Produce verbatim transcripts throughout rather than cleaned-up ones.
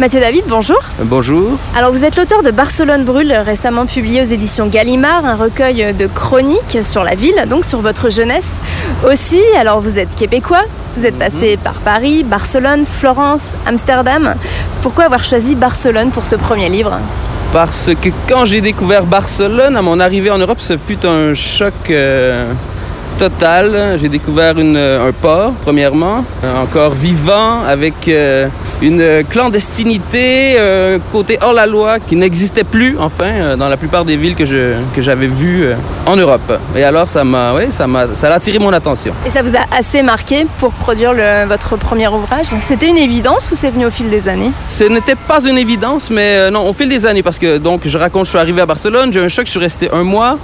Mathieu David, bonjour. Bonjour. Alors vous êtes l'auteur de Barcelone brûle, récemment publié aux éditions Gallimard, un recueil de chroniques sur la ville, donc sur votre jeunesse aussi. Alors vous êtes québécois, vous êtes passé mmh. par Paris, Barcelone, Florence, Amsterdam. Pourquoi avoir choisi Barcelone pour ce premier livre ? Parce que quand j'ai découvert Barcelone, à mon arrivée en Europe, ce fut un choc euh, total. J'ai découvert une, un port, premièrement, encore vivant, avec euh, une clandestinité, un euh, côté hors-la-loi qui n'existait plus, enfin, dans la plupart des villes que, je, que j'avais vues euh, en Europe. Et alors, ça m'a, oui, ça m'a, ça a attiré mon attention. Et ça vous a assez marqué pour produire le, votre premier ouvrage? C'était une évidence ou c'est venu au fil des années? Ce n'était pas une évidence, mais euh, non, au fil des années, parce que, donc, je raconte, je suis arrivé à Barcelone, j'ai eu un choc, je suis resté un mois,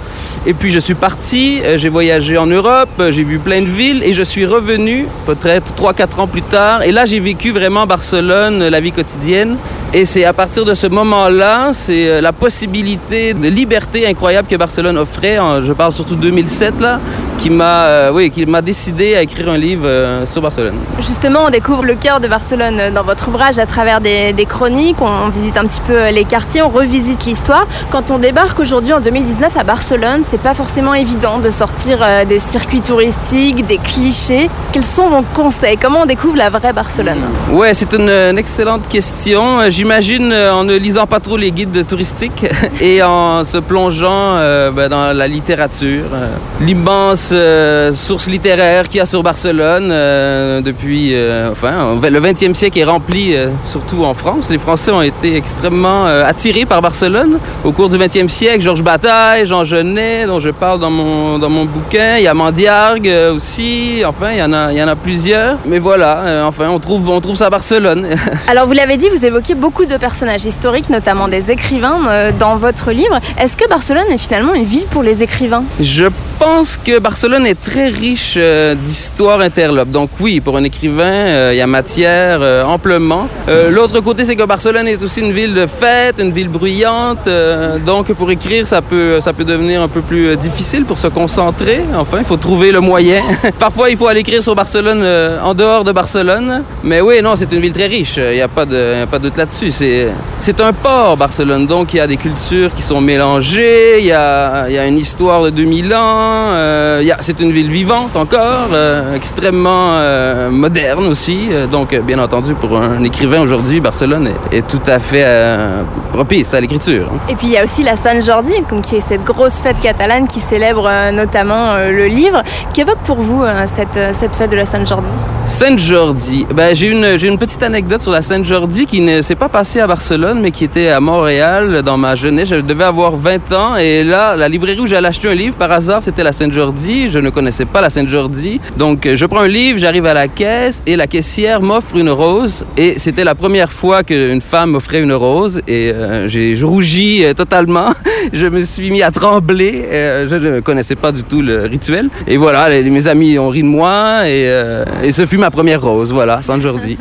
et puis je suis parti, euh, j'ai voyagé en Europe, euh, j'ai vu plein de villes, et je suis revenu, peut-être trois quatre ans plus tard, et là, j'ai vécu vraiment Barcelone, la vie quotidienne. Et c'est à partir de ce moment-là, c'est la possibilité de liberté incroyable que Barcelone offrait, je parle surtout deux mille sept, là, qui m'a, euh, oui, qui m'a décidé à écrire un livre euh, sur Barcelone. Justement, on découvre le cœur de Barcelone dans votre ouvrage à travers des, des chroniques, on, on visite un petit peu les quartiers, on revisite l'histoire. Quand on débarque aujourd'hui en deux mille dix-neuf à Barcelone, c'est pas forcément évident de sortir euh, des circuits touristiques, des clichés. Quels sont vos conseils? Comment on découvre la vraie Barcelone? Ouais, c'est une, une excellente question. J'y J'imagine en ne lisant pas trop les guides touristiques et en se plongeant euh, ben, dans la littérature. Euh, l'immense euh, source littéraire qu'il y a sur Barcelone euh, depuis... Euh, enfin, le vingtième siècle est rempli, euh, surtout en France. Les Français ont été extrêmement euh, attirés par Barcelone. Au cours du vingtième siècle, Georges Bataille, Jean Genet, dont je parle dans mon, dans mon bouquin. Il y a Mandiargue euh, aussi. Enfin, il y en a, il y en a plusieurs. Mais voilà, euh, enfin, on trouve, on trouve ça à Barcelone. Alors, vous l'avez dit, vous évoquez beaucoup Beaucoup de personnages historiques, notamment des écrivains, euh, dans votre livre. Est-ce que Barcelone est finalement une ville pour les écrivains? Je pense que Barcelone est très riche euh, d'histoires interlopes. Donc oui, pour un écrivain, il euh, y a matière euh, amplement. Euh, l'autre côté, c'est que Barcelone est aussi une ville de fête, une ville bruyante. Euh, donc pour écrire, ça peut, ça peut devenir un peu plus difficile pour se concentrer. Enfin, il faut trouver le moyen. Parfois, il faut aller écrire sur Barcelone euh, en dehors de Barcelone. Mais oui, non, c'est une ville très riche. Il n'y a pas de, y a pas de doute là-dessus. C'est, c'est un port, Barcelone, donc il y a des cultures qui sont mélangées, il y a, il y a une histoire de deux mille ans, euh, il y a, c'est une ville vivante encore, euh, extrêmement euh, moderne aussi. Donc, bien entendu, pour un écrivain aujourd'hui, Barcelone est, est tout à fait euh, propice à l'écriture. Et puis, il y a aussi la Saint-Jordi, qui est cette grosse fête catalane qui célèbre euh, notamment euh, le livre. Qu'évoque pour vous euh, cette, cette fête de la Saint-Jordi? Saint-Jordi, ben, j'ai, une, j'ai une petite anecdote sur la Saint-Jordi qui ne s'est pas passée à Barcelone, mais qui était à Montréal dans ma jeunesse. Je devais avoir vingt ans et là, la librairie où j'allais acheter un livre, par hasard, c'était la Saint-Jordi. Je ne connaissais pas la Saint-Jordi. Donc, je prends un livre, j'arrive à la caisse et la caissière m'offre une rose. Et c'était la première fois qu'une femme m'offrait une rose et euh, j'ai, je rougis euh, totalement. Je me suis mis à trembler. Euh, je ne connaissais pas du tout le rituel. Et voilà, les, mes amis ont ri de moi et, euh, et ce fut ma première rose, voilà, Saint-Jordi.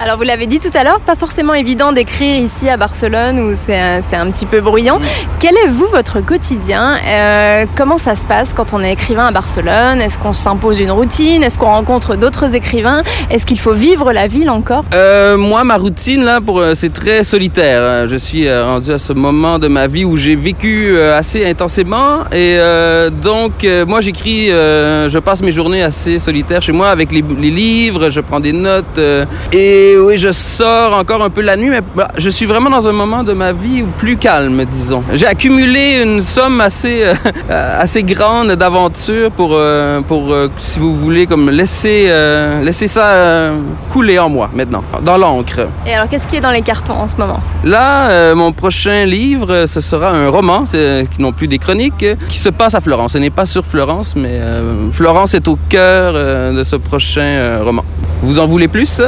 Alors, vous l'avez dit tout à l'heure, pas forcément évident d'écrire ici à Barcelone où c'est un, c'est un petit peu bruyant. Quel est, vous, votre quotidien? Euh, comment ça se passe quand on est écrivain à Barcelone? Est-ce qu'on s'impose une routine? Est-ce qu'on rencontre d'autres écrivains? Est-ce qu'il faut vivre la ville encore? euh, Moi, ma routine, là, pour, c'est très solitaire. Je suis rendu à ce moment de ma vie où j'ai vécu assez intensément et euh, donc, moi, j'écris, euh, je passe mes journées assez solitaires chez moi avec les, les livres, je prends des notes euh, et oui, je sors encore un peu la nuit, mais bah, je suis vraiment dans un moment de ma vie plus calme, disons. J'ai accumulé une somme assez, euh, assez grande d'aventures pour, euh, pour euh, si vous voulez, comme laisser, euh, laisser ça euh, couler en moi maintenant, dans l'encre. Et alors, qu'est-ce qui est dans les cartons en ce moment? Là, euh, mon prochain livre, ce sera un roman, c'est, non plus des chroniques, qui se passe à Florence. Ce n'est pas sur Florence, mais euh, Florence est au cœur euh, de ce prochain roman. Vous en voulez plus?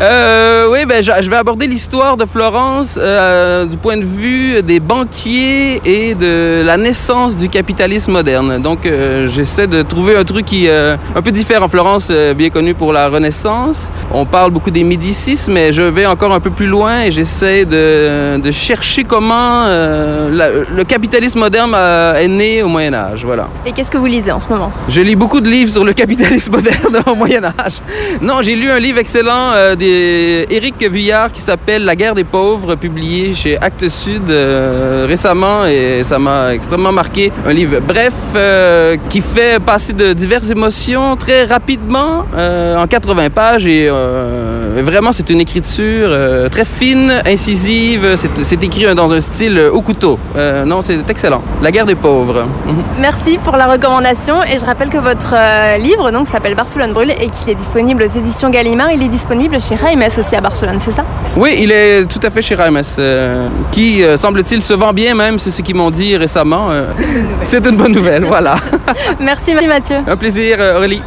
euh, oui, ben, je vais aborder l'histoire de Florence euh, du point de vue des banquiers et de la naissance du capitalisme moderne. Donc, euh, j'essaie de trouver un truc qui euh, un peu différent. Florence, euh, bien connue pour la Renaissance. On parle beaucoup des Médicis, mais je vais encore un peu plus loin et j'essaie de, de chercher comment euh, la, le capitalisme moderne euh, est né au Moyen-Âge. Voilà. Et qu'est-ce que vous lisez en ce moment? Je lis beaucoup de livres sur le capitalisme moderne au Moyen-Âge. Non, j'ai lu un livre excellent euh, d'Éric Vuillard qui s'appelle « La guerre des pauvres », publié chez Actes Sud euh, récemment, et ça m'a extrêmement marqué. Un livre bref euh, qui fait passer de diverses émotions très rapidement euh, en quatre-vingts pages, et euh, vraiment c'est une écriture euh, très fine, incisive. C'est, c'est écrit dans un style au couteau. Euh, non, c'est excellent. « La guerre des pauvres ». Mm-hmm. Merci pour la recommandation, et je rappelle que votre euh, livre donc, s'appelle « Barcelone brûle » et qui est disponible aux Éditions Gallimard. Il est disponible chez Raimes aussi à Barcelone, c'est ça? Oui, il est tout à fait chez Raimes, euh, qui, euh, semble-t-il, se vend bien même, c'est ce qu'ils m'ont dit récemment. Euh, c'est une bonne nouvelle, c'est une bonne nouvelle voilà. Merci Mathieu. Un plaisir, Aurélie.